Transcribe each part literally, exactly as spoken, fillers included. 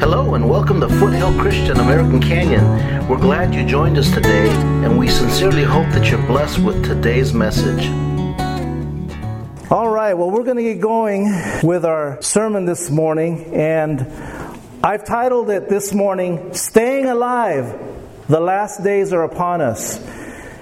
Hello and welcome to Foothill Christian American Canyon. We're glad you joined us today, and we sincerely hope that you're blessed with today's message. All right, well, we're going to get going with our sermon this morning, and I've titled it this morning, Staying Alive, The Last Days Are Upon Us.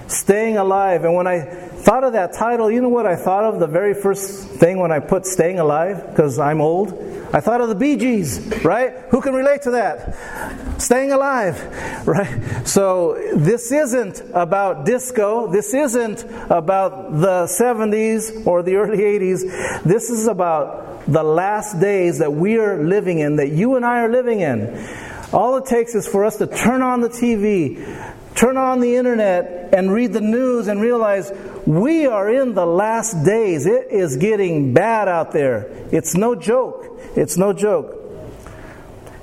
Staying Alive. And when I thought of that title, you know what I thought of the very first thing when I put Staying Alive, because I'm old? I thought of the Bee Gees, right? Who can relate to that? Staying alive, right? So this isn't about disco. This isn't about the seventies or the early eighties. This is about the last days that we are living in, that you and I are living in. All it takes is for us to turn on the T V, turn on the internet, and read the news and realize we are in the last days. It is getting bad out there. It's no joke. It's no joke.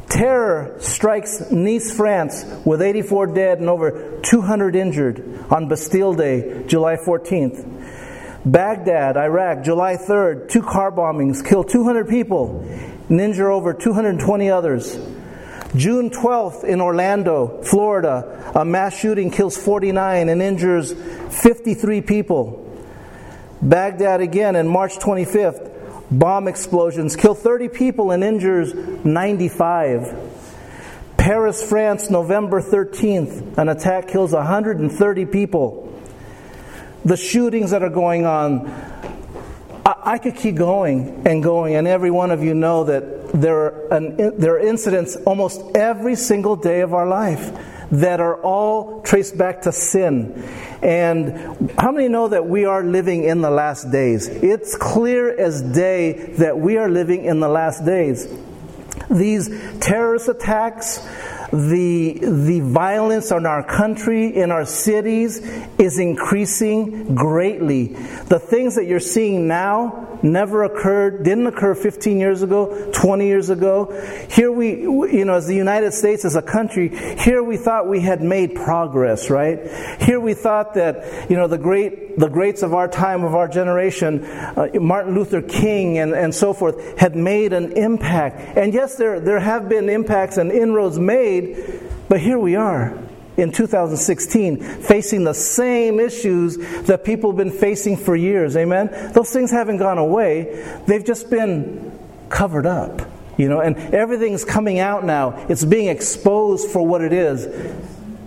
Terror strikes Nice, France, with eighty-four dead and over two hundred injured on Bastille Day, July fourteenth. Baghdad, Iraq, July third, two car bombings kill two hundred people and injure over two hundred twenty others. June twelfth in Orlando, Florida, a mass shooting kills forty-nine and injures fifty-three people. Baghdad again in March twenty-fifth, bomb explosions kill thirty people and injures ninety-five. Paris, France, November thirteenth, an attack kills one hundred thirty people. The shootings that are going on, I could keep going and going, and every one of you know that there are, an, there are incidents almost every single day of our life that are all traced back to sin. And how many know that we are living in the last days? It's clear as day that we are living in the last days. These terrorist attacks, the the violence in our country, in our cities, is increasing greatly. The things that you're seeing now never occurred, didn't occur fifteen years ago, twenty years ago. Here we, you know, as the United States, as a country, here we thought we had made progress, right? Here we thought that, you know, the great, the greats of our time, of our generation, uh, Martin Luther King and, and so forth, had made an impact. And yes, there there have been impacts and inroads made, but here we are in two thousand sixteen facing the same issues that people have been facing for years. Amen? Those things haven't gone away. They've just been covered up, you know, and everything's coming out now. It's being exposed for what it is.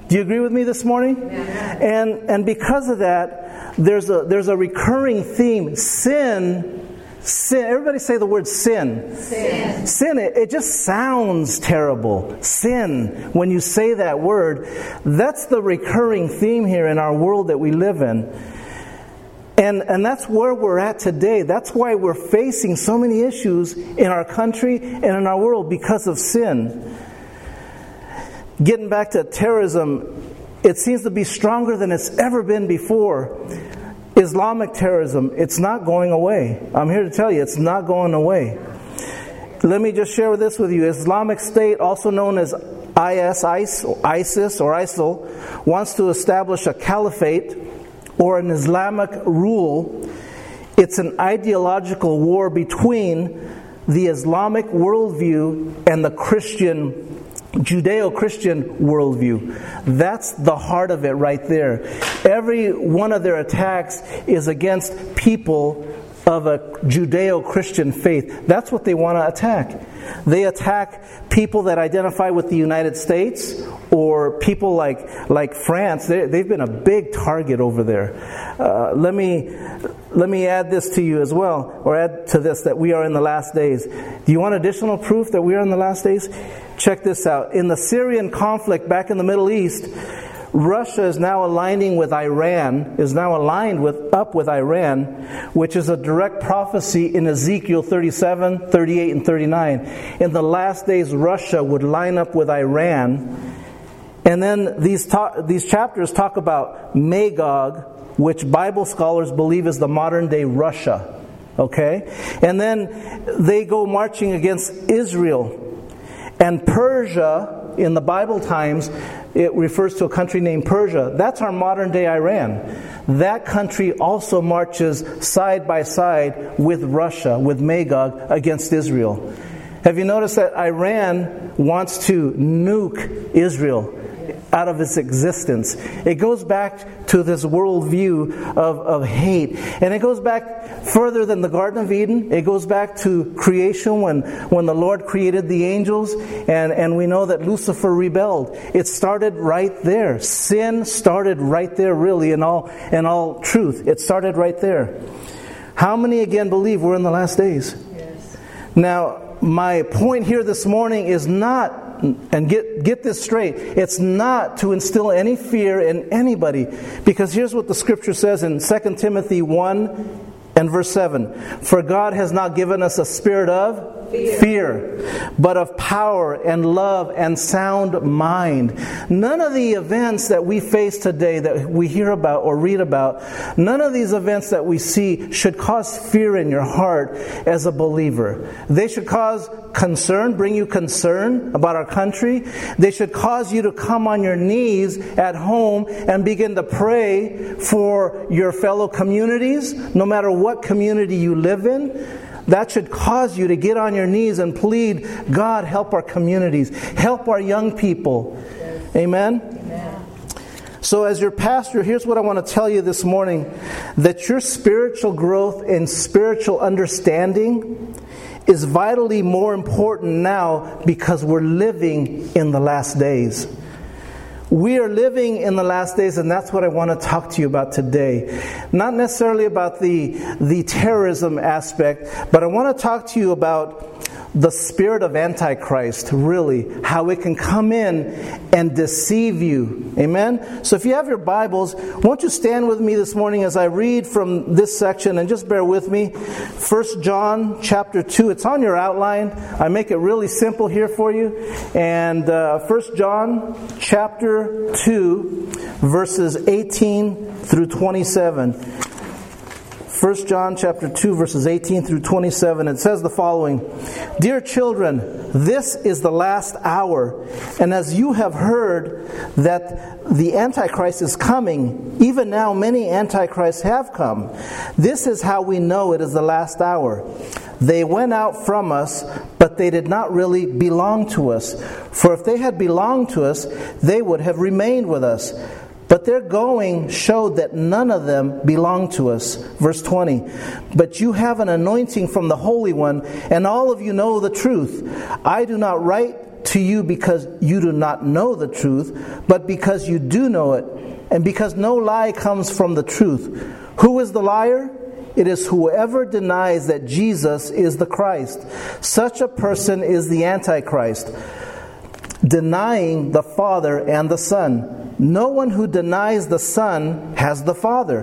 Do you agree with me this morning? Yeah. And and because of that, there's a there's a recurring theme. Sin Sin. Everybody say the word sin. Sin. Sin. It, it just sounds terrible. Sin. When you say that word, that's the recurring theme here in our world that we live in. And and that's where we're at today. That's why we're facing so many issues in our country and in our world because of sin. Getting back to terrorism, it seems to be stronger than it's ever been before. Islamic terrorism, it's not going away. I'm here to tell you, it's not going away. Let me just share this with you. Islamic State, also known as I S, I S, ISIS or ISIL, wants to establish a caliphate or an Islamic rule. It's an ideological war between the Islamic worldview and the Christian Judeo-Christian worldview. That's the heart of it right there. Every one of their attacks is against people of a Judeo-Christian faith. That's what they want to attack. They attack people that identify with the United States or people like like France. They, they've been a big target over there. Uh, let me let me add this to you as well, or add to this, that we are in the last days. Do you want additional proof that we are in the last days? Check this out. In the Syrian conflict back in the Middle East, Russia is now aligning with Iran, is now aligned with up with Iran, which is a direct prophecy in Ezekiel thirty-seven, thirty-eight, and thirty-nine. In the last days, Russia would line up with Iran. And then these ta- these chapters talk about Magog, which Bible scholars believe is the modern-day Russia. Okay? And then they go marching against Israel. And Persia, in the Bible times, it refers to a country named Persia. That's our modern-day Iran. That country also marches side by side with Russia, with Magog, against Israel. Have you noticed that Iran wants to nuke Israel out of its existence? It goes back to this worldview of, of hate. And it goes back further than the Garden of Eden. It goes back to creation when, when the Lord created the angels. And, and we know that Lucifer rebelled. It started right there. Sin started right there, really, in all, in all truth. It started right there. How many, again, believe we're in the last days? Yes. Now, my point here this morning is not... And get get this straight. It's not to instill any fear in anybody. Because here's what the Scripture says in Second Timothy one and verse seven. For God has not given us a spirit of fear, fear but of power and love and sound mind. None of the events that we face today, that we hear about or read about, none of these events that we see should cause fear in your heart as a believer. They should cause concern, bring you concern about our country. They should cause you to come on your knees at home and begin to pray for your fellow communities, no matter what community you live in. That should cause you to get on your knees and plead, God, help our communities, help our young people. Yes. Amen? Amen. So as your pastor, here's what I want to tell you this morning, that your spiritual growth and spiritual understanding is vitally more important now because we're living in the last days. We are living in the last days, and that's what I want to talk to you about today. Not necessarily about the, the terrorism aspect, but I want to talk to you about the spirit of Antichrist, really, how it can come in and deceive you. Amen? So if you have your Bibles, won't you stand with me this morning as I read from this section, and just bear with me. First John chapter two, it's on your outline. I make it really simple here for you. And uh, First John chapter two, verses eighteen through twenty-seven. First John chapter two, verses eighteen through twenty-seven, it says the following. Dear children, this is the last hour. And as you have heard that the Antichrist is coming, even now many Antichrists have come. This is how we know it is the last hour. They went out from us, but they did not really belong to us. For if they had belonged to us, they would have remained with us. But their going showed that none of them belonged to us. Verse twenty. But you have an anointing from the Holy One, and all of you know the truth. I do not write to you because you do not know the truth, but because you do know it, and because no lie comes from the truth. Who is the liar? It is whoever denies that Jesus is the Christ. Such a person is the Antichrist, denying the Father and the Son. No one who denies the Son has the Father.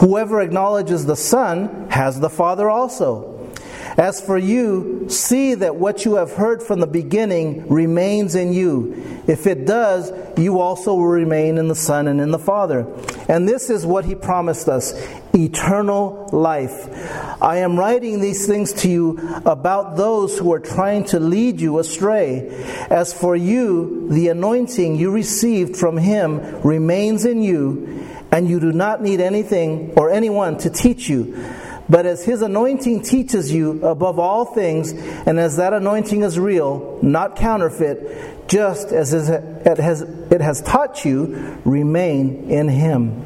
Whoever acknowledges the Son has the Father also. As for you, see that what you have heard from the beginning remains in you. If it does, you also will remain in the Son and in the Father. And this is what He promised us, eternal life. I am writing these things to you about those who are trying to lead you astray. As for you, the anointing you received from Him remains in you, and you do not need anything or anyone to teach you. But as His anointing teaches you above all things, and as that anointing is real, not counterfeit, just as it has, it has taught you, remain in Him.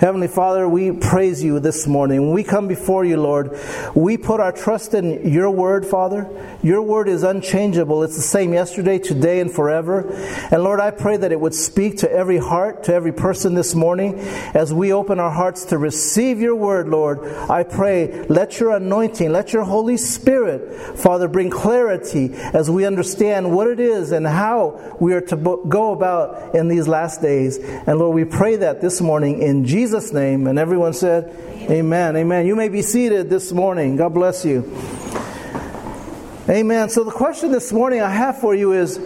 Heavenly Father, we praise You this morning. When we come before You, Lord, we put our trust in Your Word, Father. Your Word is unchangeable. It's the same yesterday, today, and forever. And Lord, I pray that it would speak to every heart, to every person this morning. As we open our hearts to receive Your Word, Lord, I pray, let Your anointing, let Your Holy Spirit, Father, bring clarity as we understand what it is and how we are to go about in these last days. And Lord, we pray that this morning in Jesus' name. Jesus' name. And everyone said, Amen. Amen. You may be seated this morning. God bless you. Amen. So the question this morning I have for you is,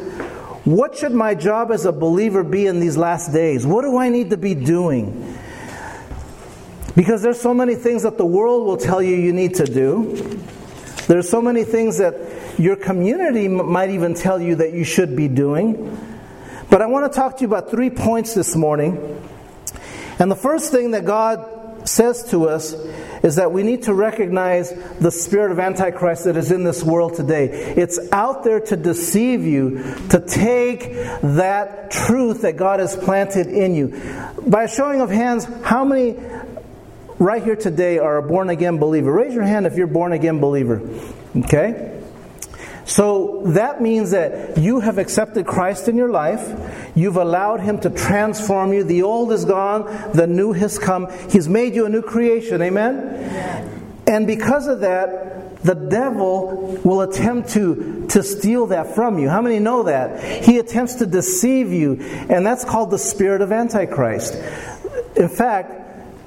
what should my job as a believer be in these last days? What do I need to be doing? Because there's so many things that the world will tell you you need to do. There's so many things that your community might even tell you that you should be doing. But I want to talk to you about three points this morning. And the first thing that God says to us is that we need to recognize the spirit of Antichrist that is in this world today. It's out there to deceive you, to take that truth that God has planted in you. By a showing of hands, how many right here today are a born-again believer? Raise your hand if you're a born-again believer. Okay? So that means that you have accepted Christ in your life. You've allowed Him to transform you. The old is gone. The new has come. He's made you a new creation. Amen? Amen. And because of that, the devil will attempt to, to steal that from you. How many know that? He attempts to deceive you. And that's called the spirit of Antichrist. In fact,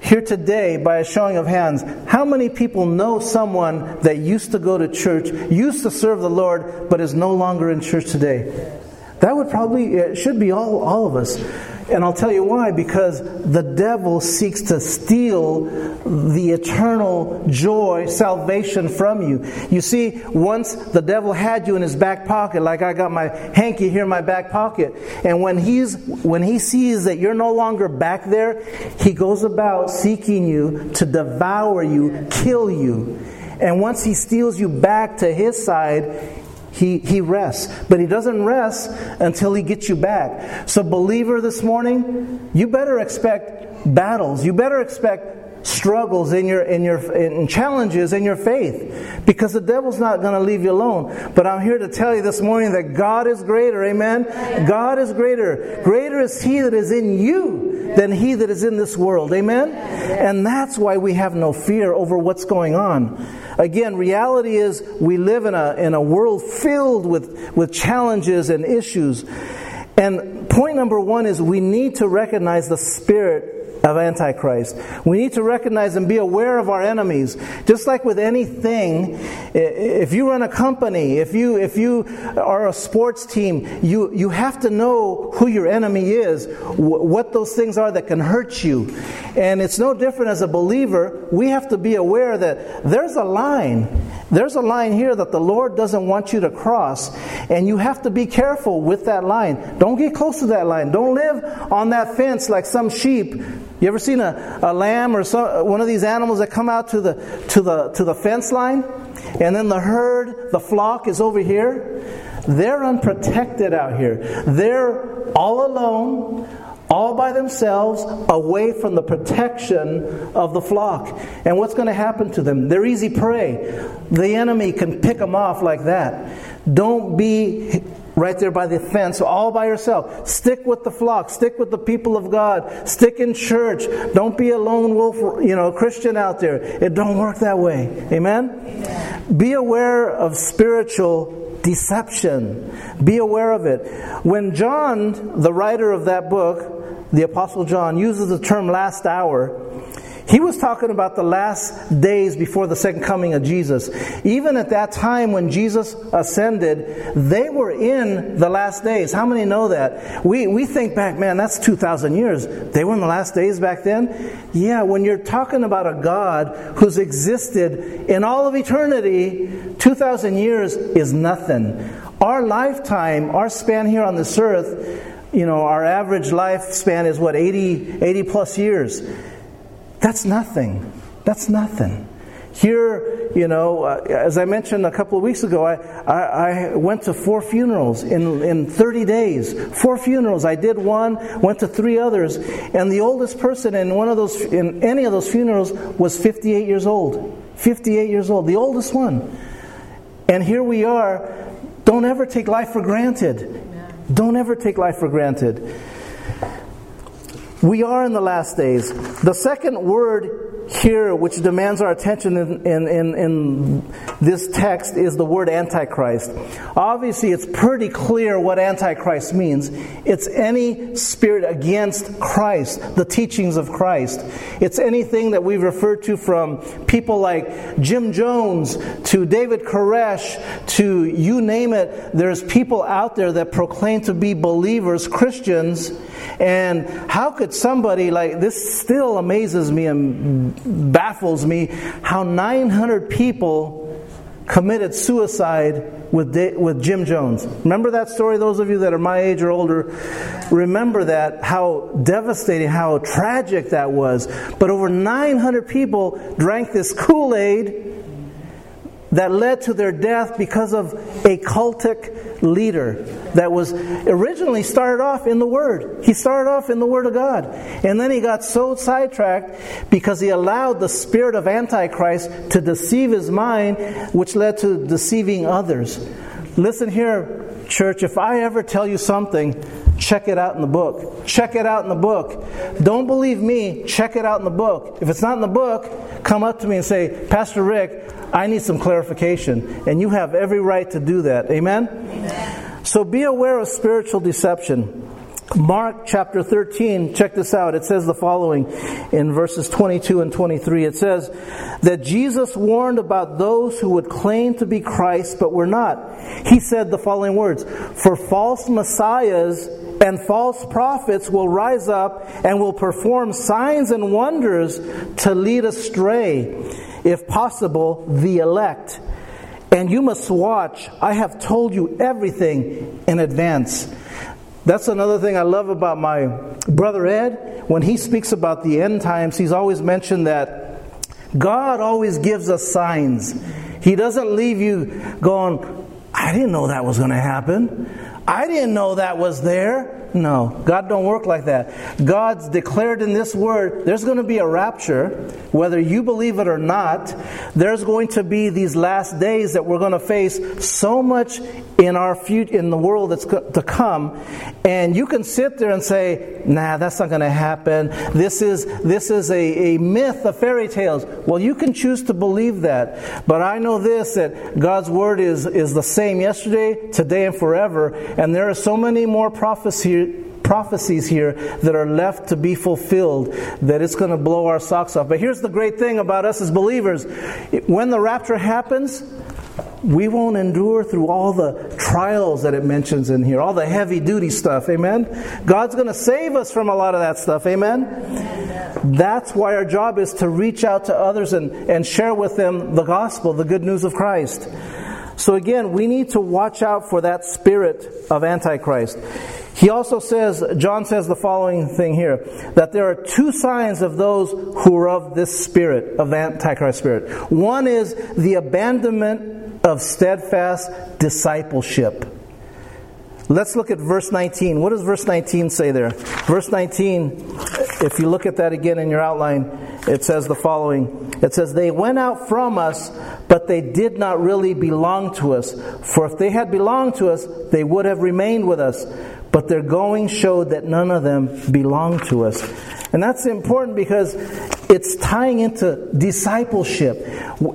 here today, by a showing of hands, how many people know someone that used to go to church, used to serve the Lord, but is no longer in church today? That would probably, it should be all, all of us. And I'll tell you why, because the devil seeks to steal the eternal joy, salvation from you. You see, once the devil had you in his back pocket, like I got my hanky here in my back pocket, and when he's when he sees that you're no longer back there, he goes about seeking you to devour you, kill you. And once he steals you back to his side, He he rests. But he doesn't rest until he gets you back. So believer this morning, you better expect battles. You better expect struggles in your in your in challenges in your faith. Because the devil's not going to leave you alone. But I'm here to tell you this morning that God is greater. Amen? Yeah. God is greater. Greater is He that is in you than he that is in this world. Amen? Yeah. And that's why we have no fear over what's going on. Again, reality is we live in a in a world filled with, with challenges and issues. And point number one is we need to recognize the spirit of Antichrist. We need to recognize and be aware of our enemies. Just like with anything, if you run a company, if you if you are a sports team, you, you have to know who your enemy is, what those things are that can hurt you. And it's no different as a believer. We have to be aware that there's a line. There's a line here that the Lord doesn't want you to cross. And you have to be careful with that line. Don't get close to that line. Don't live on that fence like some sheep. You ever seen a, a lamb or some, one of these animals that come out to the to the to the fence line? And then the herd, the flock is over here. They're unprotected out here. They're all alone, all by themselves, away from the protection of the flock. And what's going to happen to them? They're easy prey. The enemy can pick them off like that. Don't be right there by the fence, all by yourself. Stick with the flock. Stick with the people of God. Stick in church. Don't be a lone wolf, you know, Christian out there. It don't work that way. Amen? Amen. Be aware of spiritual deception. Be aware of it. When John, the writer of that book, the Apostle John, uses the term last hour, he was talking about the last days before the second coming of Jesus. Even at that time when Jesus ascended, they were in the last days. How many know that? We we think back, man, that's two thousand years. They were in the last days back then? Yeah, when you're talking about a God who's existed in all of eternity, two thousand years is nothing. Our lifetime, our span here on this earth, you know, our average lifespan is what, eighty, eighty plus years. That's nothing. That's nothing. Here, you know, uh, as I mentioned a couple of weeks ago, I, I, I went to four funerals in, in thirty days. Four funerals. I did one, went to three others. And the oldest person in one of those, in any of those funerals was fifty-eight years old. fifty-eight years old. The oldest one. And here we are. Don't ever take life for granted. Don't ever take life for granted. We are in the last days. The second word here, which demands our attention in, in, in, in this text, is the word Antichrist. Obviously, it's pretty clear what Antichrist means. It's any spirit against Christ, the teachings of Christ. It's anything that we've referred to, from people like Jim Jones to David Koresh to you name it. There's people out there that proclaim to be believers, Christians, and how could somebody like this? Still amazes me and baffles me how nine hundred people committed suicide with da- with Jim Jones. Remember that story? Those of you that are my age or older, remember that, how devastating, how tragic that was. But over nine hundred people drank this Kool-Aid that led to their death because of a cultic leader that was originally started off in the Word. He started off in the Word of God. And then he got so sidetracked because he allowed the spirit of Antichrist to deceive his mind, which led to deceiving others. Listen here, church, if I ever tell you something, check it out in the book. Check it out in the book. Don't believe me, check it out in the book. If it's not in the book, come up to me and say, Pastor Rick, I need some clarification. And you have every right to do that. Amen? Amen. So be aware of spiritual deception. Mark chapter thirteen, check this out. It says the following in verses twenty-two and twenty-three. It says that Jesus warned about those who would claim to be Christ but were not. He said the following words, "For false messiahs and false prophets will rise up and will perform signs and wonders to lead astray, if possible, the elect. And you must watch. I have told you everything in advance." That's another thing I love about my brother Ed. When he speaks about the end times, he's always mentioned that God always gives us signs. He doesn't leave you going, I didn't know that was going to happen. I didn't know that was there. No, God don't work like that. God's declared in this word, there's going to be a rapture, whether you believe it or not. There's going to be these last days that we're going to face so much in our future, in the world that's to come. And you can sit there and say, nah, that's not going to happen. This is this is a, a myth of fairy tales. Well, you can choose to believe that. But I know this, that God's word is, is the same yesterday, today, and forever. And there are so many more prophecies prophecies here that are left to be fulfilled, that it's going to blow our socks off. But here's the great thing about us as believers. When the rapture happens, we won't endure through all the trials that it mentions in here, all the heavy-duty stuff, amen? God's going to save us from a lot of that stuff, amen? Amen? That's why our job is to reach out to others and, and share with them the gospel, the good news of Christ. So again, we need to watch out for that spirit of Antichrist. He also says, John says the following thing here, that there are two signs of those who are of this spirit, of the Antichrist spirit. One is the abandonment of steadfast discipleship. Let's look at verse nineteen. What does verse nineteen say there? Verse nineteen, if you look at that again in your outline, it says the following. It says, they went out from us, but they did not really belong to us. For if they had belonged to us, they would have remained with us. But their going showed that none of them belonged to us. And that's important because it's tying into discipleship.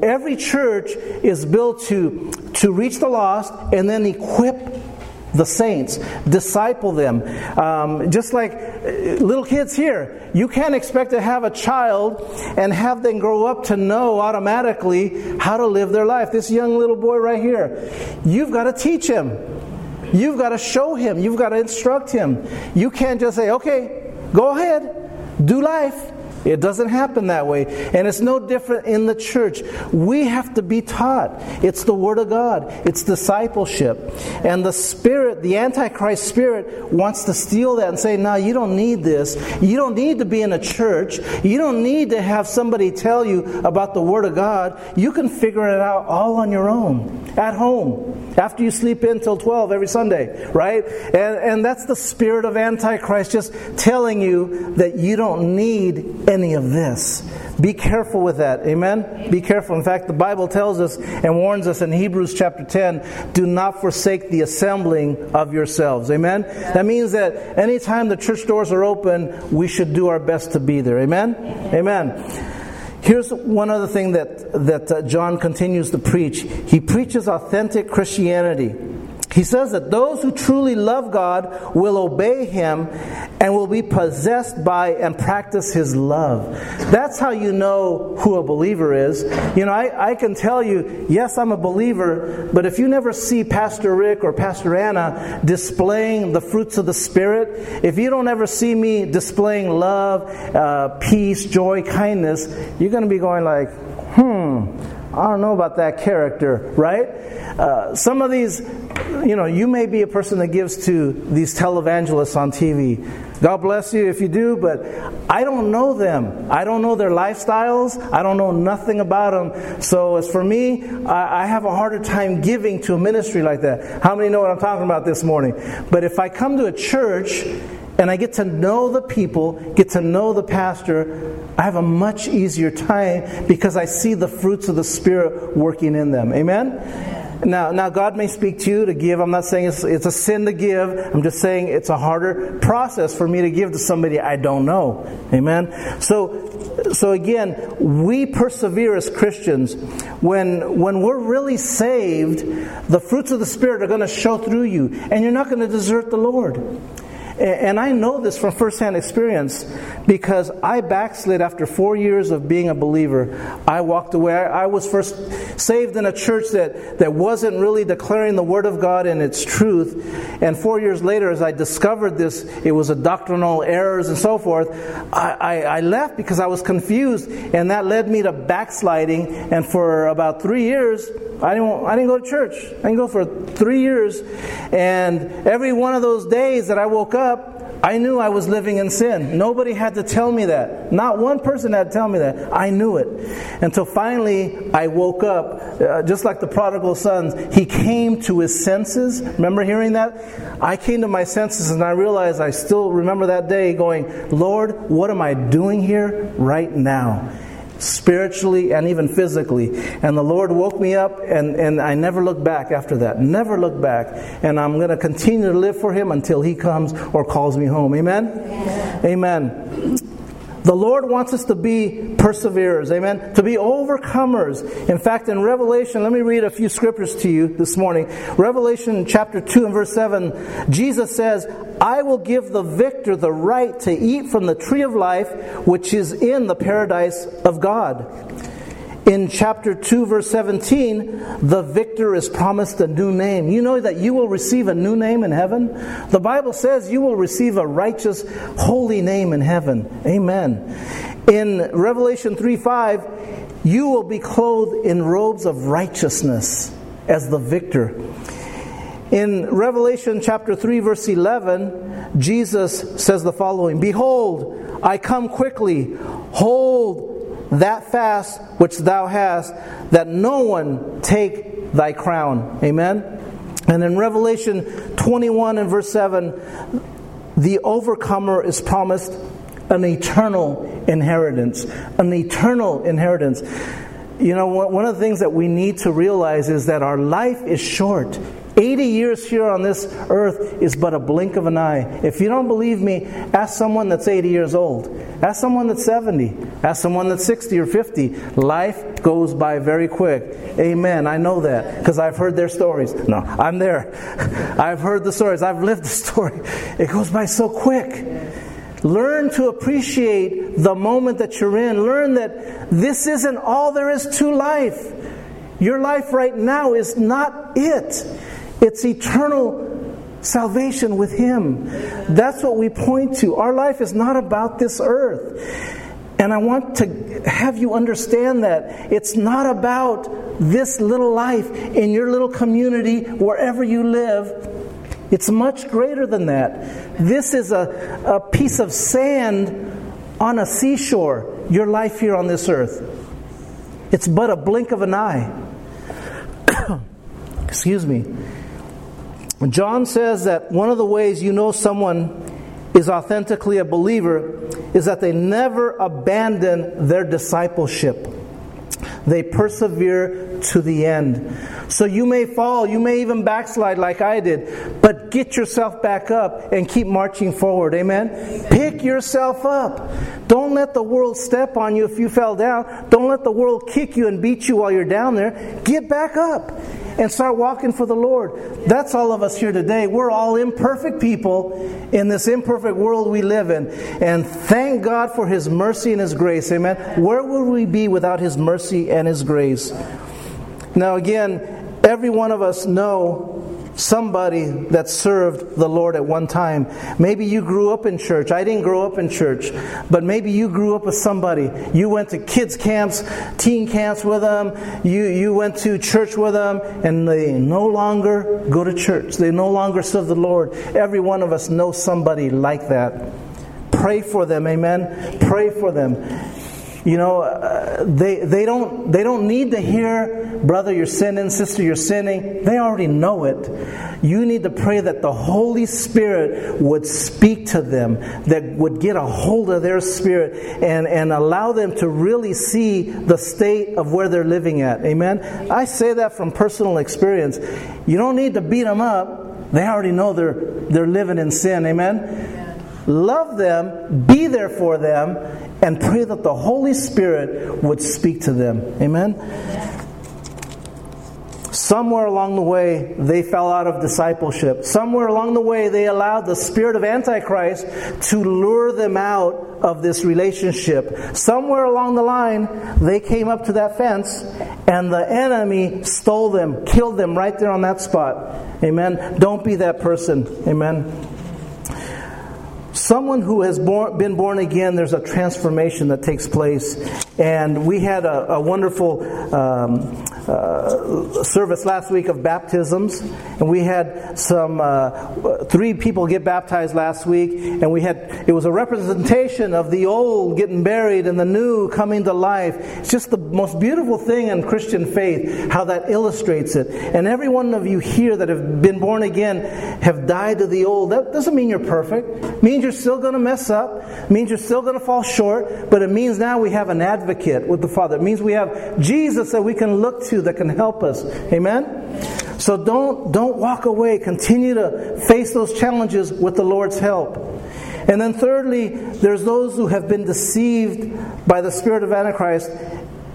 Every church is built to, to reach the lost and then equip the saints, disciple them. Um, just like little kids here. You can't expect to have a child and have them grow up to know automatically how to live their life. This young little boy right here, you've got to teach him. You've got to show him. You've got to instruct him. You can't just say, okay, go ahead, do life. It doesn't happen that way. And it's no different in the church. We have to be taught. It's the Word of God. It's discipleship. And the spirit, the Antichrist spirit, wants to steal that and say, no, you don't need this. You don't need to be in a church. You don't need to have somebody tell you about the Word of God. You can figure it out all on your own, at home, after you sleep in till twelve every Sunday, right? And, and that's the spirit of Antichrist, just telling you that you don't need any of this. Be careful with that. Amen? Be careful. In fact, the Bible tells us and warns us in Hebrews chapter ten, do not forsake the assembling of yourselves. Amen? Yeah. That means that anytime the church doors are open, we should do our best to be there. Amen? Yeah. Amen. Here's one other thing that, that uh, John continues to preach. He preaches authentic Christianity. He says that those who truly love God will obey Him and will be possessed by and practice His love. That's how you know who a believer is. You know, I, I can tell you, yes, I'm a believer, but if you never see Pastor Rick or Pastor Anna displaying the fruits of the Spirit, if you don't ever see me displaying love, uh, peace, joy, kindness, you're going to be going like, hmm... I don't know about that character, right? Uh, some of these, you know, you may be a person that gives to these televangelists on T V. God bless you if you do, but I don't know them. I don't know their lifestyles. I don't know nothing about them. So as for me, I, I have a harder time giving to a ministry like that. How many know what I'm talking about this morning? But if I come to a church and I get to know the people, get to know the pastor, I have a much easier time because I see the fruits of the Spirit working in them. Amen? Now, now God may speak to you to give. I'm not saying it's, it's a sin to give. I'm just saying it's a harder process for me to give to somebody I don't know. Amen? So, so again, we persevere as Christians. When, when we're really saved, the fruits of the Spirit are going to show through you. And you're not going to desert the Lord. And I know this from firsthand experience because I backslid after four years of being a believer. I walked away. I was first saved in a church that, that wasn't really declaring the Word of God and its truth. And four years later, as I discovered this, it was a doctrinal errors and so forth, I, I, I left because I was confused. And that led me to backsliding. And for about three years, I didn't, I didn't go to church. I didn't go for three years. And every one of those days that I woke up, I knew I was living in sin. Nobody had to tell me that. Not one person had to tell me that. I knew it. Until finally, I woke up, uh, just like the prodigal son. He came to his senses. Remember hearing that? I came to my senses and I realized, I still remember that day going, Lord, what am I doing here right now? Spiritually and even physically. And the Lord woke me up, and, and I never looked back after that. Never looked back. And I'm going to continue to live for Him until He comes or calls me home. Amen? Amen. Amen. The Lord wants us to be perseverers. Amen? To be overcomers. In fact, in Revelation, let me read a few scriptures to you this morning. Revelation chapter two and verse seven, Jesus says, I will give the victor the right to eat from the tree of life, which is in the paradise of God. In chapter two, verse seventeen, the victor is promised a new name. You know that you will receive a new name in heaven? The Bible says you will receive a righteous, holy name in heaven. Amen. In Revelation three five, you will be clothed in robes of righteousness as the victor. In Revelation chapter three, verse eleven, Jesus says the following, Behold, I come quickly. Hold that fast which thou hast, that no one take thy crown. Amen? And in Revelation twenty-one and verse seven, the overcomer is promised an eternal inheritance. An eternal inheritance. You know, one of the things that we need to realize is that our life is short. eighty years here on this earth is but a blink of an eye. If you don't believe me, ask someone that's eighty years old. Ask someone that's seventy. Ask someone that's sixty or fifty. Life goes by very quick. Amen. I know that because I've heard their stories. No, I'm there. I've heard the stories. I've lived the story. It goes by so quick. Learn to appreciate the moment that you're in. Learn that this isn't all there is to life. Your life right now is not it. It's eternal salvation with Him. That's what we point to. Our life is not about this earth. And I want to have you understand that. It's not about this little life in your little community, wherever you live. It's much greater than that. This is a, a piece of sand on a seashore, your life here on this earth. It's but a blink of an eye. Excuse me. John says that one of the ways you know someone is authentically a believer is that they never abandon their discipleship. They persevere to the end. So you may fall, you may even backslide like I did, but get yourself back up and keep marching forward. Amen? Amen. Pick yourself up. Don't let the world step on you if you fell down. Don't let the world kick you and beat you while you're down there. Get back up and start walking for the Lord. That's all of us here today. We're all imperfect people in this imperfect world we live in. And thank God for His mercy and His grace. Amen. Where would we be without His mercy and His grace? Now again, every one of us know somebody that served the Lord at one time. Maybe you grew up in church. I didn't grow up in church, but maybe you grew up with somebody. You went to kids camps, teen camps with them. You, you went to church with them, and they no longer go to church. They no longer serve the Lord. Every one of us knows somebody like that. Pray for them, amen. Pray for them. You know, uh, they they don't they don't need to hear, brother, you're sinning, sister, you're sinning. They already know it. You need to pray that the Holy Spirit would speak to them, that would get a hold of their spirit and, and allow them to really see the state of where they're living at. Amen? I say that from personal experience. You don't need to beat them up. They already know they're they're living in sin. Amen? Love them, be there for them, and pray that the Holy Spirit would speak to them. Amen? Somewhere along the way, they fell out of discipleship. Somewhere along the way, they allowed the spirit of Antichrist to lure them out of this relationship. Somewhere along the line, they came up to that fence, and the enemy stole them, killed them right there on that spot. Amen? Don't be that person. Amen? Someone who has born, been born again, there's a transformation that takes place. And we had a, a wonderful um, uh, service last week of baptisms. And we had some, uh, three people get baptized last week. And we had, it was a representation of the old getting buried and the new coming to life. It's just the most beautiful thing in Christian faith, how that illustrates it. And every one of you here that have been born again have died to the old. That doesn't mean you're perfect. It means you're still going to mess up. Means you're still going to fall short. But it means now we have an advocate with the Father. It means we have Jesus that we can look to that can help us. Amen? So don't, don't walk away. Continue to face those challenges with the Lord's help. And then thirdly, there's those who have been deceived by the spirit of Antichrist.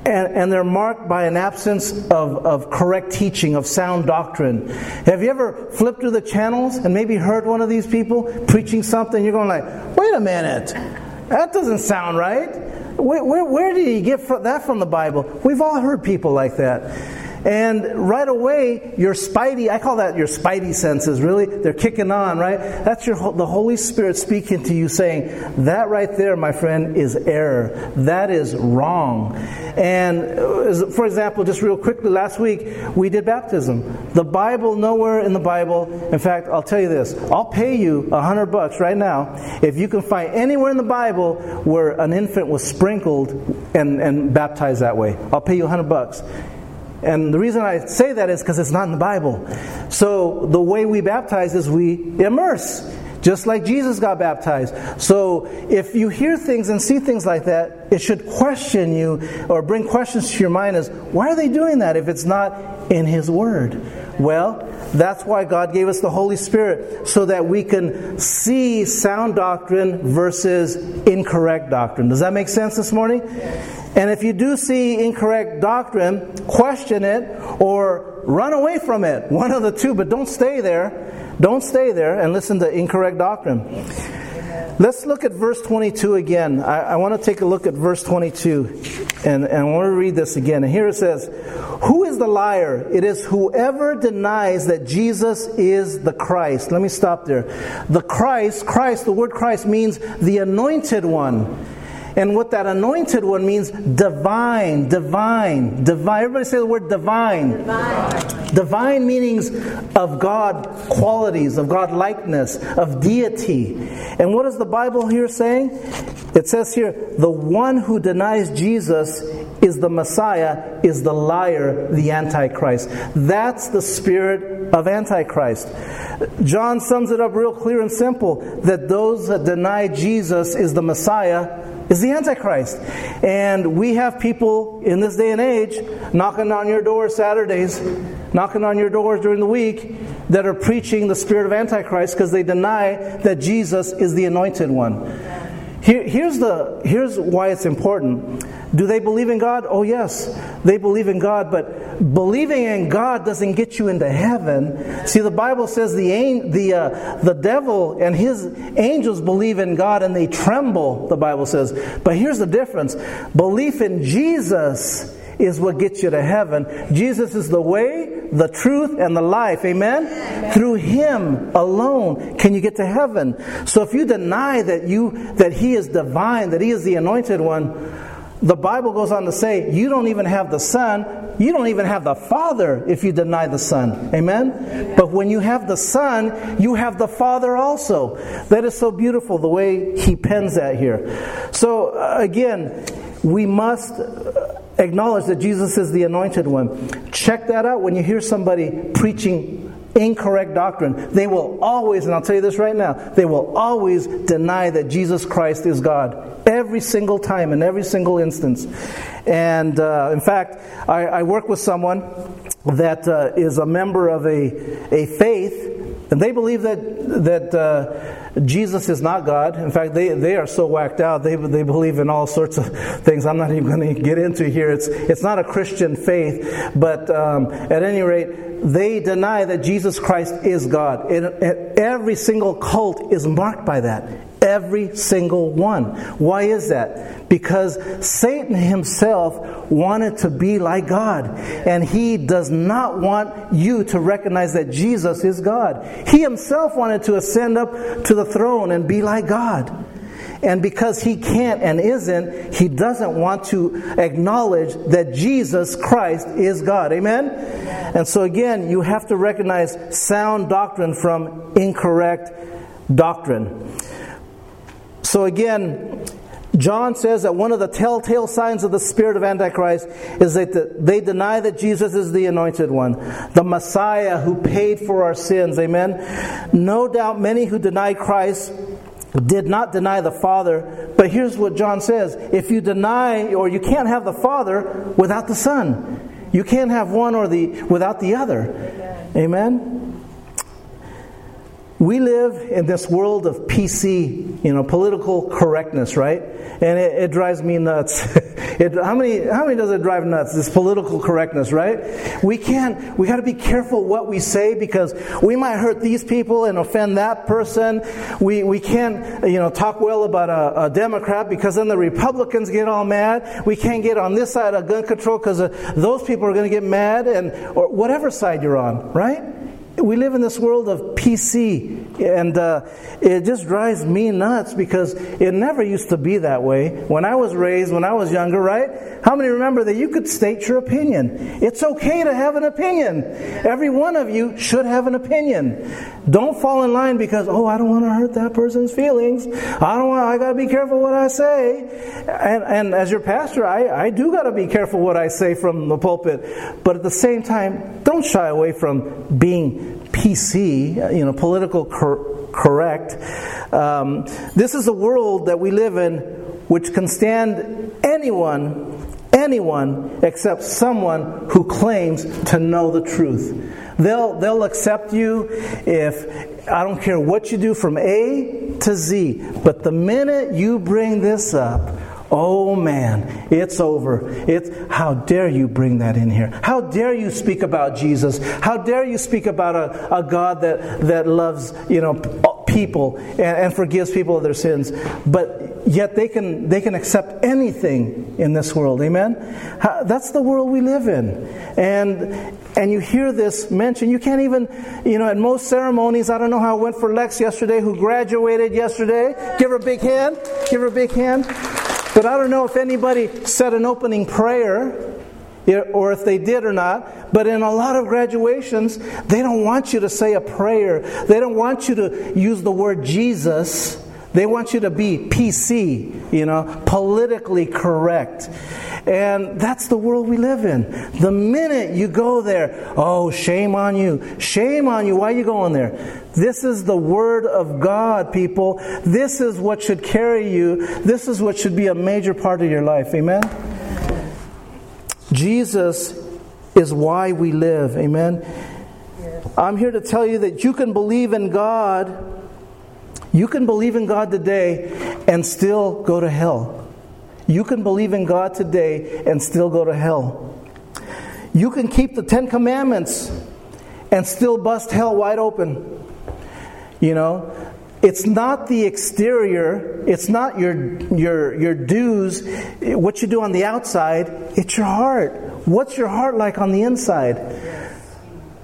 And, and they're marked by an absence of, of correct teaching, of sound doctrine. Have you ever flipped through the channels and maybe heard one of these people preaching something? You're going like, wait a minute, that doesn't sound right. Where, where, where did you get that from the Bible? We've all heard people like that. And right away, your spidey, I call that your spidey senses, really, they're kicking on, right? That's your the Holy Spirit speaking to you saying, that right there, my friend, is error. That is wrong. And for example, just real quickly, last week, we did baptism. The Bible, nowhere in the Bible, in fact, I'll tell you this, I'll pay you a hundred bucks right now if you can find anywhere in the Bible where an infant was sprinkled and, and baptized that way. I'll pay you a hundred bucks. And the reason I say that is because it's not in the Bible. So the way we baptize is we immerse, just like Jesus got baptized. So if you hear things and see things like that, it should question you or bring questions to your mind as, why are they doing that if it's not in His Word? Well, that's why God gave us the Holy Spirit, so that we can see sound doctrine versus incorrect doctrine. Does that make sense this morning? And if you do see incorrect doctrine, question it or run away from it. One of the two, but don't stay there. Don't stay there and listen to incorrect doctrine. Let's look at verse twenty-two again. I, I want to take a look at verse twenty-two. And, and I want to read this again. And here it says, who is the liar? It is whoever denies that Jesus is the Christ. Let me stop there. The Christ, Christ, the word Christ means the anointed one. And what that anointed one means, divine, divine, divine. Everybody say the word divine. Divine, divine meanings of God qualities, of God likeness, of deity. And what is the Bible here saying? It says here, the one who denies Jesus is the Messiah, is the liar, the Antichrist. That's the spirit of Antichrist. John sums it up real clear and simple, that those that deny Jesus is the Messiah is the Antichrist. And we have people in this day and age knocking on your door Saturdays, knocking on your doors during the week, that are preaching the spirit of Antichrist because they deny that Jesus is the anointed one. Here, here's the here's why it's important. Do they believe in God? Oh yes, they believe in God, but believing in God doesn't get you into heaven. See, the Bible says the the uh, the devil and his angels believe in God and they tremble, the Bible says. But here's the difference. Belief in Jesus is what gets you to heaven. Jesus is the way, the truth, and the life. Amen? Amen. Through Him alone can you get to heaven. So if you deny that you that He is divine, that He is the Anointed One, the Bible goes on to say, you don't even have the Son, you don't even have the Father if you deny the Son. Amen? Amen? But when you have the Son, you have the Father also. That is so beautiful, the way he pens that here. So, again, we must acknowledge that Jesus is the Anointed One. Check that out when you hear somebody preaching incorrect doctrine. They will always, and I'll tell you this right now, they will always deny that Jesus Christ is God. Every single time, in every single instance. And uh, in fact, I, I work with someone that uh, is a member of a, a faith, and they believe that that uh, Jesus is not God. In fact, they, they are so whacked out. They they believe in all sorts of things I'm not even going to get into here. It's, it's not a Christian faith, but um, at any rate, they deny that Jesus Christ is God. And every single cult is marked by that. Every single one. Why is that? Because Satan himself wanted to be like God. And he does not want you to recognize that Jesus is God. He himself wanted to ascend up to the throne and be like God. And because he can't and isn't, he doesn't want to acknowledge that Jesus Christ is God. Amen? And so again, you have to recognize sound doctrine from incorrect doctrine. So again, John says that one of the telltale signs of the spirit of Antichrist is that they deny that Jesus is the Anointed One, the Messiah who paid for our sins. Amen? No doubt many who deny Christ did not deny the Father, but here's what John says: if you deny, or you can't have the Father without the Son. You can't have one or the without the other. Amen. We live in this world of P C, you know, political correctness, right? And it, it drives me nuts. It, how many how many does it drive nuts? This political correctness, right? We can't. We got to be careful what we say, because we might hurt these people and offend that person. We we can't, you know, talk well about a, a Democrat, because then the Republicans get all mad. We can't get on this side of gun control because those people are going to get mad, and or whatever side you're on, right? We live in this world of P C, and uh, it just drives me nuts, because it never used to be that way. When I was raised, when I was younger, right? How many remember that you could state your opinion? It's okay to have an opinion. Every one of you should have an opinion. Don't fall in line because, oh, I don't want to hurt that person's feelings. I don't want. I got to be careful what I say. And, and as your pastor, I, I do got to be careful what I say from the pulpit. But at the same time, don't shy away from being P C, you know, political cor- correct. Um, this is a world that we live in, which can stand anyone, anyone except someone who claims to know the truth. They'll they'll accept you if I don't care what you do from A to Z. But the minute you bring this up, oh man, it's over. It's, how dare you bring that in here? How dare you speak about Jesus? How dare you speak about a, a God that, that loves, you know, people and, and forgives people of their sins? But yet they can they can accept anything in this world. Amen? How, that's the world we live in. And and you hear this mentioned. You can't even, you know, at most ceremonies, I don't know how it went for Lex yesterday, who graduated yesterday. Give her a big hand. Give her a big hand. But I don't know if anybody said an opening prayer, or if they did or not. But in a lot of graduations, they don't want you to say a prayer. They don't want you to use the word Jesus. They want you to be P C, you know, politically correct. And that's the world we live in. The minute you go there, oh, shame on you. Shame on you. Why are you going there? This is the Word of God, people. This is what should carry you. This is what should be a major part of your life. Amen? Jesus is why we live. Amen? I'm here to tell you that you can believe in God. You can believe in God today and still go to hell. You can believe in God today and still go to hell. You can keep the Ten Commandments and still bust hell wide open. You know, It's not the exterior. It's not your your your dues, what you do on the outside. It's your heart. What's your heart like on the inside?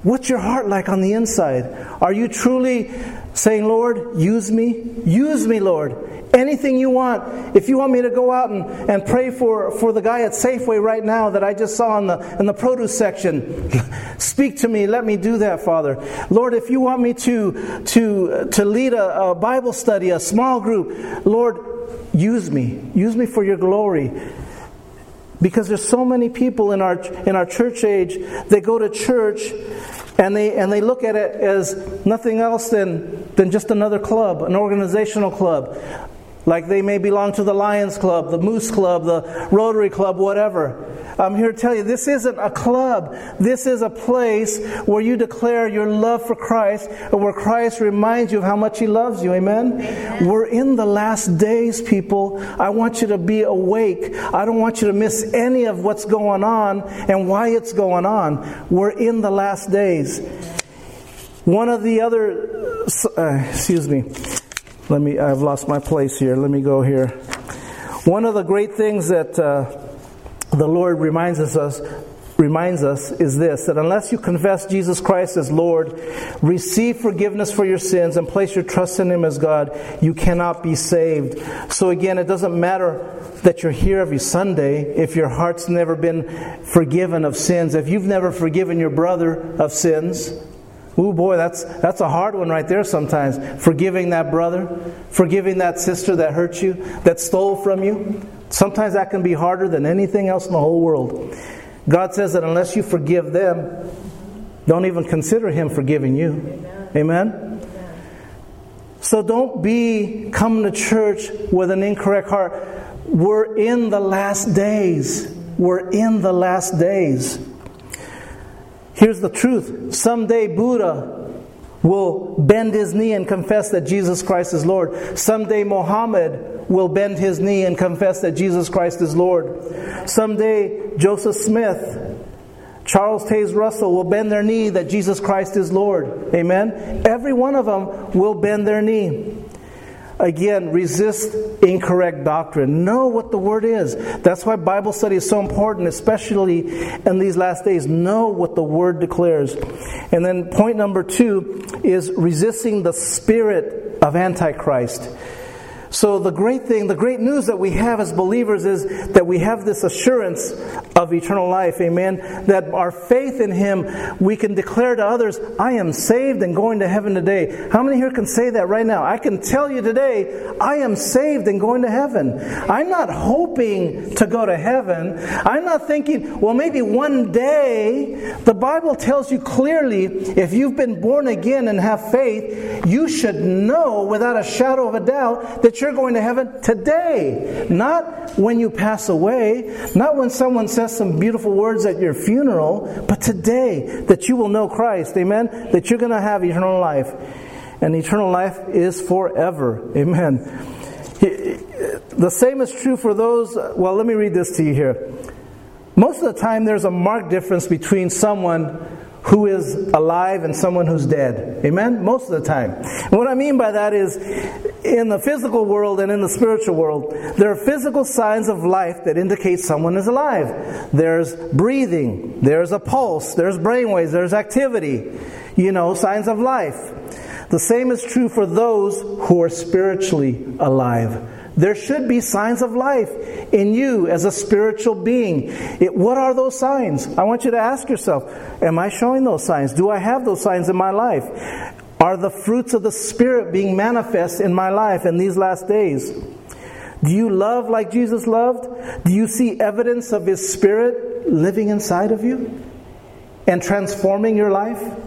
What's your heart like on the inside? Are you truly saying, Lord, use me? Use me, Lord. Anything you want. If you want me to go out and, and pray for, for the guy at Safeway right now that I just saw in the, in the produce section, speak to me. Let me do that, Father. Lord, if you want me to, to, to lead a, a Bible study, a small group, Lord, use me. Use me for your glory. Because there's so many people in our in our church age that go to church and they and they look at it as nothing else than than just another club, an organizational club. Like they may belong to the Lions Club, the Moose Club, the Rotary Club, whatever. I'm here to tell you, this isn't a club. This is a place where you declare your love for Christ and where Christ reminds you of how much He loves you. Amen? Amen? We're in the last days, people. I want you to be awake. I don't want you to miss any of what's going on and why it's going on. We're in the last days. One of the other... Uh, excuse me. Let me, I've lost my place here. Let me go here. One of the great things that uh, the Lord reminds us reminds us is this, that unless you confess Jesus Christ as Lord, receive forgiveness for your sins, and place your trust in Him as God, you cannot be saved. So again, it doesn't matter that you're here every Sunday if your heart's never been forgiven of sins. If you've never forgiven your brother of sins... Ooh, boy, that's that's a hard one right there sometimes. Forgiving that brother, forgiving that sister that hurt you, that stole from you. Sometimes that can be harder than anything else in the whole world. God says that unless you forgive them, don't even consider Him forgiving you. Amen? Amen? So don't be coming to church with an incorrect heart. We're in the last days. We're in the last days. Here's the truth. Someday Buddha will bend his knee and confess that Jesus Christ is Lord. Someday Mohammed will bend his knee and confess that Jesus Christ is Lord. Someday Joseph Smith, Charles Taze Russell will bend their knee that Jesus Christ is Lord. Amen? Every one of them will bend their knee. Again, resist incorrect doctrine. Know what the Word is. That's why Bible study is so important, especially in these last days. Know what the Word declares. And then point number two is resisting the spirit of Antichrist. So the great thing, the great news that we have as believers is that we have this assurance of eternal life, amen? That our faith in Him, we can declare to others, I am saved and going to heaven today. How many here can say that right now? I can tell you today, I am saved and going to heaven. I'm not hoping to go to heaven. I'm not thinking, well, maybe one day. The Bible tells you clearly, if you've been born again and have faith, you should know without a shadow of a doubt that you're going to heaven today. Not when you pass away, not when someone says some beautiful words at your funeral, but today, that you will know Christ, amen? That you're going to have eternal life. And eternal life is forever, amen? The same is true for those, well, let me read this to you here. Most of the time, there's a marked difference between someone who is alive and someone who's dead. Amen? Most of the time. And what I mean by that is, in the physical world and in the spiritual world, there are physical signs of life that indicate someone is alive. There's breathing, there's a pulse, there's brainwaves, there's activity. You know, signs of life. The same is true for those who are spiritually alive. There should be signs of life in you as a spiritual being. It, what are those signs? I want you to ask yourself, am I showing those signs? Do I have those signs in my life? Are the fruits of the Spirit being manifest in my life in these last days? Do you love like Jesus loved? Do you see evidence of His Spirit living inside of you and transforming your life?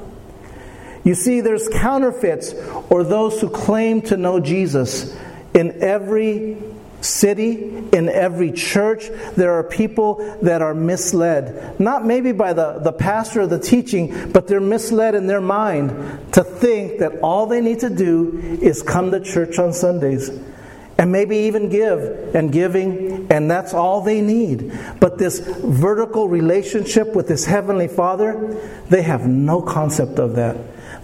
You see, there's counterfeits or those who claim to know Jesus. In every city, in every church, there are people that are misled. Not maybe by the, the pastor or the teaching, but they're misled in their mind to think that all they need to do is come to church on Sundays. And maybe even give and giving, and that's all they need. But this vertical relationship with this Heavenly Father, they have no concept of that.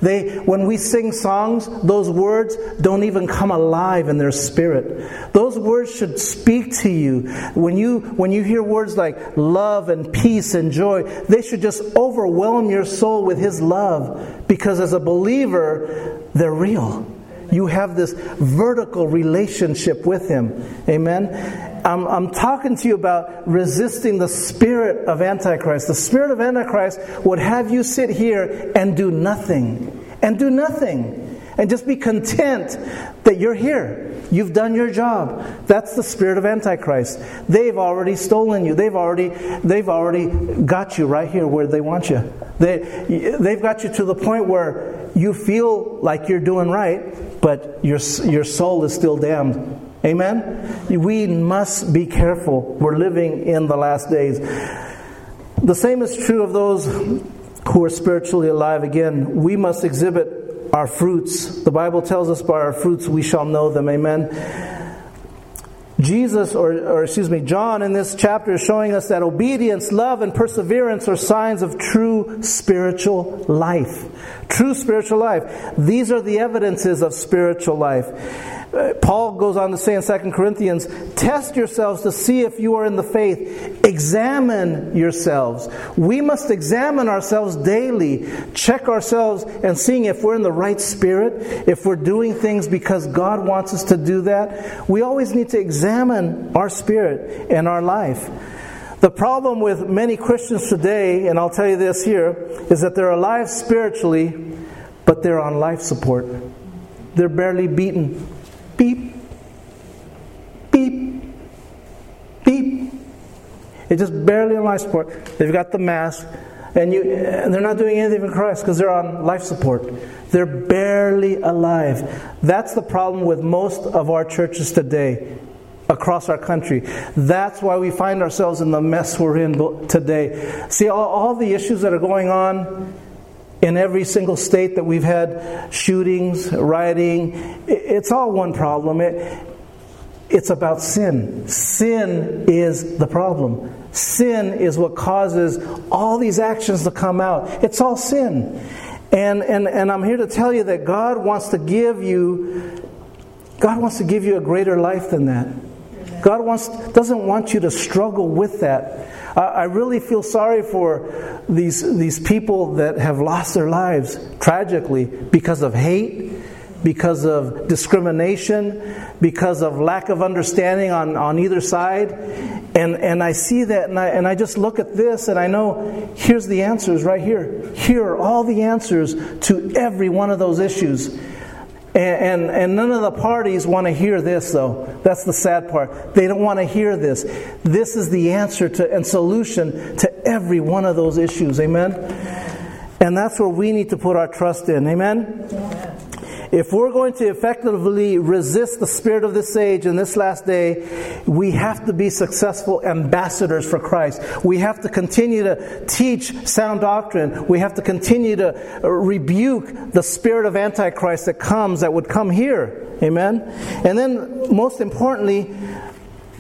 They, when we sing songs, those words don't even come alive in their spirit. Those words should speak to you. When you, when you hear words like love and peace and joy, they should just overwhelm your soul with His love. Because as a believer, they're real. You have this vertical relationship with Him. Amen? I'm, I'm talking to you about resisting the spirit of Antichrist. The spirit of Antichrist would have you sit here and do nothing. And do nothing. And just be content that you're here. You've done your job. That's the spirit of Antichrist. They've already stolen you. They've already they've already got you right here where they want you. They, they've got you to the point where you feel like you're doing right, but your your soul is still damned. Amen? We must be careful. We're living in the last days. The same is true of those who are spiritually alive. Again, we must exhibit our fruits. The Bible tells us by our fruits we shall know them. Amen. Jesus, or, or excuse me, John in this chapter is showing us that obedience, love, and perseverance are signs of true spiritual life. True spiritual life. These are the evidences of spiritual life. Paul goes on to say in Second Corinthians, test yourselves to see if you are in the faith. Examine yourselves. We must examine ourselves daily. Check ourselves and seeing if we're in the right spirit, if we're doing things because God wants us to do that. We always need to examine our spirit and our life. The problem with many Christians today, and I'll tell you this here, is that they're alive spiritually, but they're on life support. They're barely beaten. Beep, beep, beep. It's just barely on life support. They've got the mask, and you and they're not doing anything for Christ because they're on life support. They're barely alive. That's the problem with most of our churches today across our country. That's why we find ourselves in the mess we're in today. See, all, all the issues that are going on in every single state that we've had shootings, rioting, it's all one problem. It, it's about sin. Sin is the problem. Sin is what causes all these actions to come out. It's all sin. And, and and I'm here to tell you that God wants to give you, God wants to give you a greater life than that. God wants doesn't want you to struggle with that. I, I really feel sorry for these these people that have lost their lives tragically because of hate, because of discrimination, because of lack of understanding on, on either side. And and I see that and I and I just look at this and I know here's the answers right here. Here are all the answers to every one of those issues. And, and and none of the parties want to hear this, though. That's the sad part. They don't want to hear this. This is the answer to and solution to every one of those issues. Amen? And that's where we need to put our trust in. Amen? Amen. If we're going to effectively resist the spirit of this age and this last day, we have to be successful ambassadors for Christ. We have to continue to teach sound doctrine. We have to continue to rebuke the spirit of Antichrist that comes, that would come here. Amen? And then, most importantly,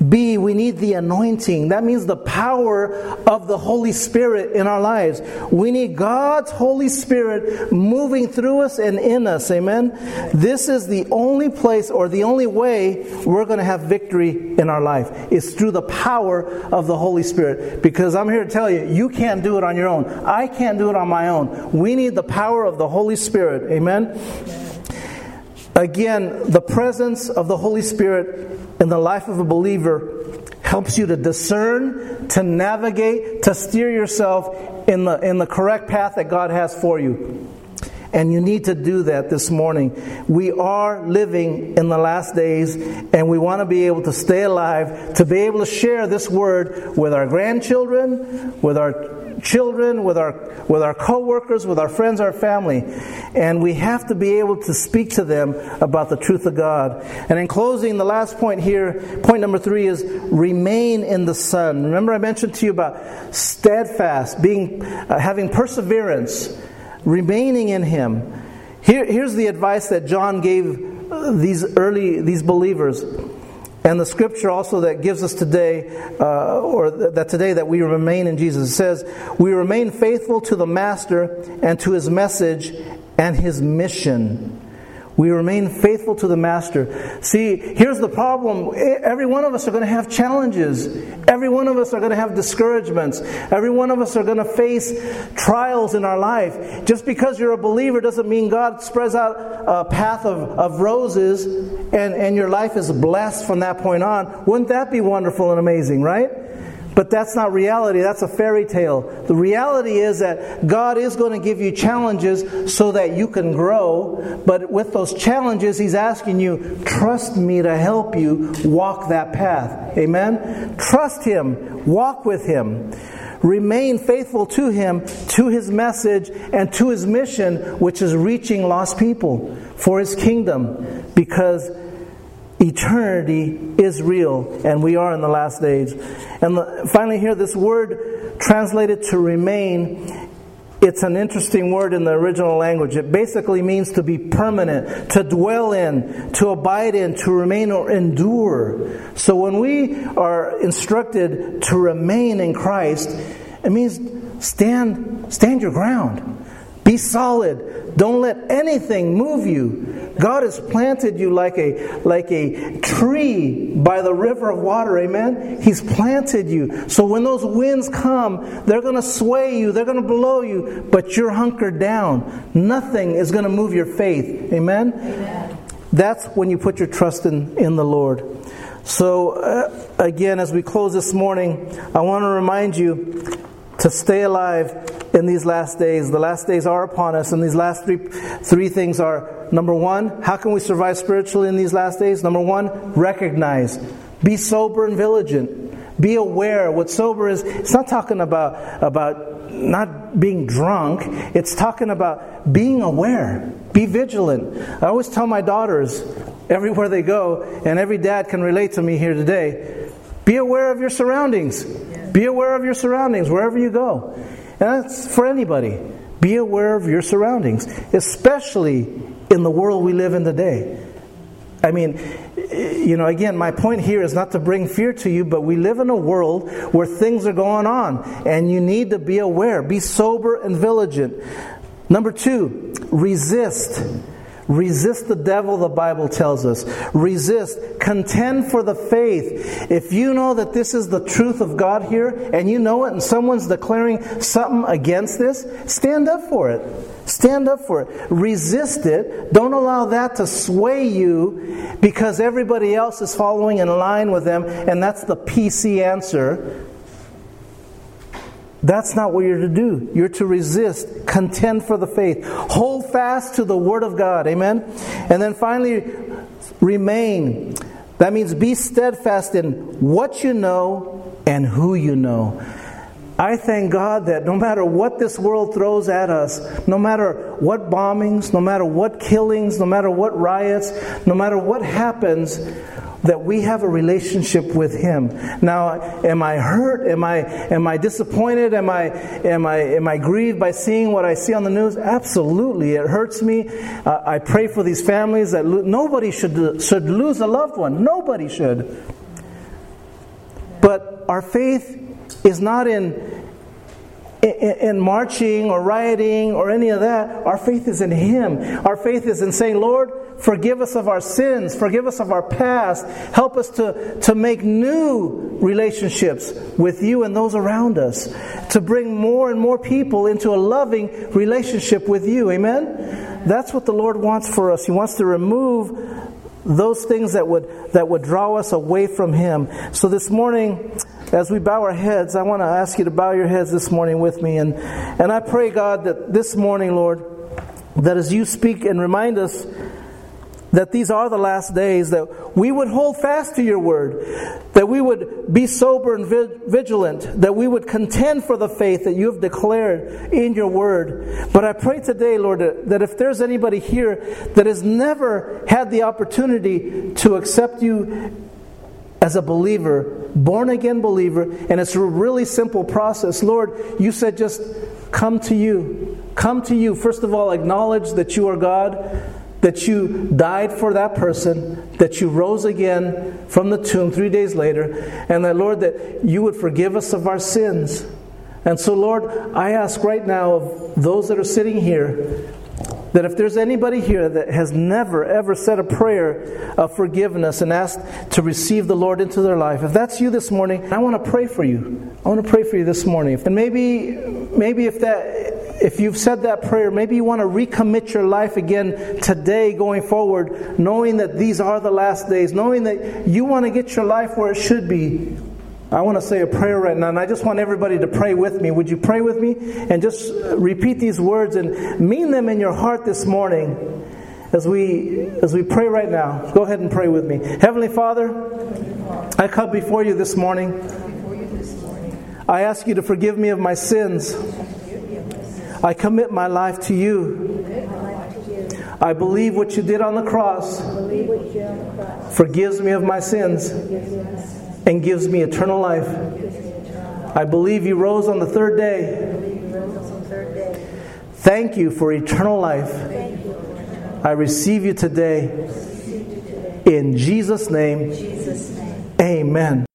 B, we need the anointing. That means the power of the Holy Spirit in our lives. We need God's Holy Spirit moving through us and in us. Amen? This is the only place or the only way we're going to have victory in our life. It's through the power of the Holy Spirit. Because I'm here to tell you, you can't do it on your own. I can't do it on my own. We need the power of the Holy Spirit. Amen? Again, the presence of the Holy Spirit in the life of a believer helps you to discern, to navigate, to steer yourself in the in the correct path that God has for you. And you need to do that this morning. We are living in the last days, and we want to be able to stay alive, to be able to share this word with our grandchildren, with our children, with our with our co-workers, with our friends, our family. And we have to be able to speak to them about the truth of God. And in closing, the last point here, point number three, is remain in the Son. Remember I mentioned to you about steadfast, being uh, having perseverance, remaining in Him. Here, here's the advice that John gave these early, these believers. And the scripture also that gives us today, uh, or th- that today that we remain in Jesus. It says, we remain faithful to the Master and to His message and his mission. We remain faithful to the Master. See, here's the problem. Every one of us are going to have challenges. Every one of us are going to have discouragements. Every one of us are going to face trials in our life. Just because you're a believer doesn't mean God spreads out a path of, of roses and, and your life is blessed from that point on. Wouldn't that be wonderful and amazing, right? But that's not reality. That's a fairy tale. The reality is that God is going to give you challenges so that you can grow. But with those challenges, He's asking you, trust me to help you walk that path. Amen? Trust Him. Walk with Him. Remain faithful to Him, to His message, and to His mission, which is reaching lost people for His kingdom. Because eternity is real, and we are in the last days. And finally here, this word translated to remain, it's an interesting word in the original language. It basically means to be permanent, to dwell in, to abide in, to remain or endure. So when we are instructed to remain in Christ, it means stand, stand your ground. Be solid. Don't let anything move you. God has planted you like a like a tree by the river of water. Amen? He's planted you. So when those winds come, they're going to sway you. They're going to blow you. But you're hunkered down. Nothing is going to move your faith. Amen? Amen. That's when you put your trust in, in the Lord. So uh, again, as we close this morning, I want to remind you to stay alive in these last days. The last days are upon us, and these last three three things are, number one, how can we survive spiritually in these last days? Number one, recognize. Be sober and vigilant. Be aware. What sober is, it's not talking about about not being drunk. It's talking about being aware. Be vigilant. I always tell my daughters, everywhere they go, and every dad can relate to me here today, be aware of your surroundings. Be aware of your surroundings wherever you go. And that's for anybody. Be aware of your surroundings, especially in the world we live in today. I mean, you know, again, my point here is not to bring fear to you, but we live in a world where things are going on, and you need to be aware. Be sober and vigilant. Number two, resist. Resist the devil, the Bible tells us. Resist. Contend for the faith. If you know that this is the truth of God here, and you know it, and someone's declaring something against this, stand up for it. Stand up for it. Resist it. Don't allow that to sway you, because everybody else is following in line with them, and that's the P C answer. That's not what you're to do. You're to resist. Contend for the faith. Hold fast to the Word of God. Amen? And then finally, remain. That means be steadfast in what you know and who you know. I thank God that no matter what this world throws at us, no matter what bombings, no matter what killings, no matter what riots, no matter what happens, that we have a relationship with Him. Now, am I hurt? Am I am I disappointed? Am I am I am I grieved by seeing what I see on the news? Absolutely, it hurts me. Uh, I pray for these families that lo- nobody should should lose a loved one. Nobody should. But our faith is not in, in in marching or rioting or any of that. Our faith is in Him. Our faith is in saying, Lord, forgive us of our sins. Forgive us of our past. Help us to, to make new relationships with you and those around us. To bring more and more people into a loving relationship with you. Amen? That's what the Lord wants for us. He wants to remove those things that would, that would draw us away from Him. So this morning, as we bow our heads, I want to ask you to bow your heads this morning with me. And, and I pray, God, that this morning, Lord, that as you speak and remind us that these are the last days, that we would hold fast to your word, that we would be sober and vigilant, that we would contend for the faith that you have declared in your word. But I pray today, Lord, that if there's anybody here that has never had the opportunity to accept you as a believer, born again believer, and it's a really simple process. Lord, you said just come to you. Come to you. First of all, acknowledge that you are God, that you died for that person, that you rose again from the tomb three days later, and that, Lord, that you would forgive us of our sins. And so, Lord, I ask right now of those that are sitting here that if there's anybody here that has never, ever said a prayer of forgiveness and asked to receive the Lord into their life, if that's you this morning, I want to pray for you. I want to pray for you this morning. And maybe maybe if that... If you've said that prayer, maybe you want to recommit your life again today going forward, knowing that these are the last days, knowing that you want to get your life where it should be. I want to say a prayer right now, and I just want everybody to pray with me. Would you pray with me? And just repeat these words and mean them in your heart this morning as we as we pray right now. Go ahead and pray with me. Heavenly Father, I come before you this morning. I ask you to forgive me of my sins. I commit my life to you. I believe what you did on the cross forgives me of my sins and gives me eternal life. I believe you rose on the third day. Thank you for eternal life. I receive you today. In Jesus' name, amen.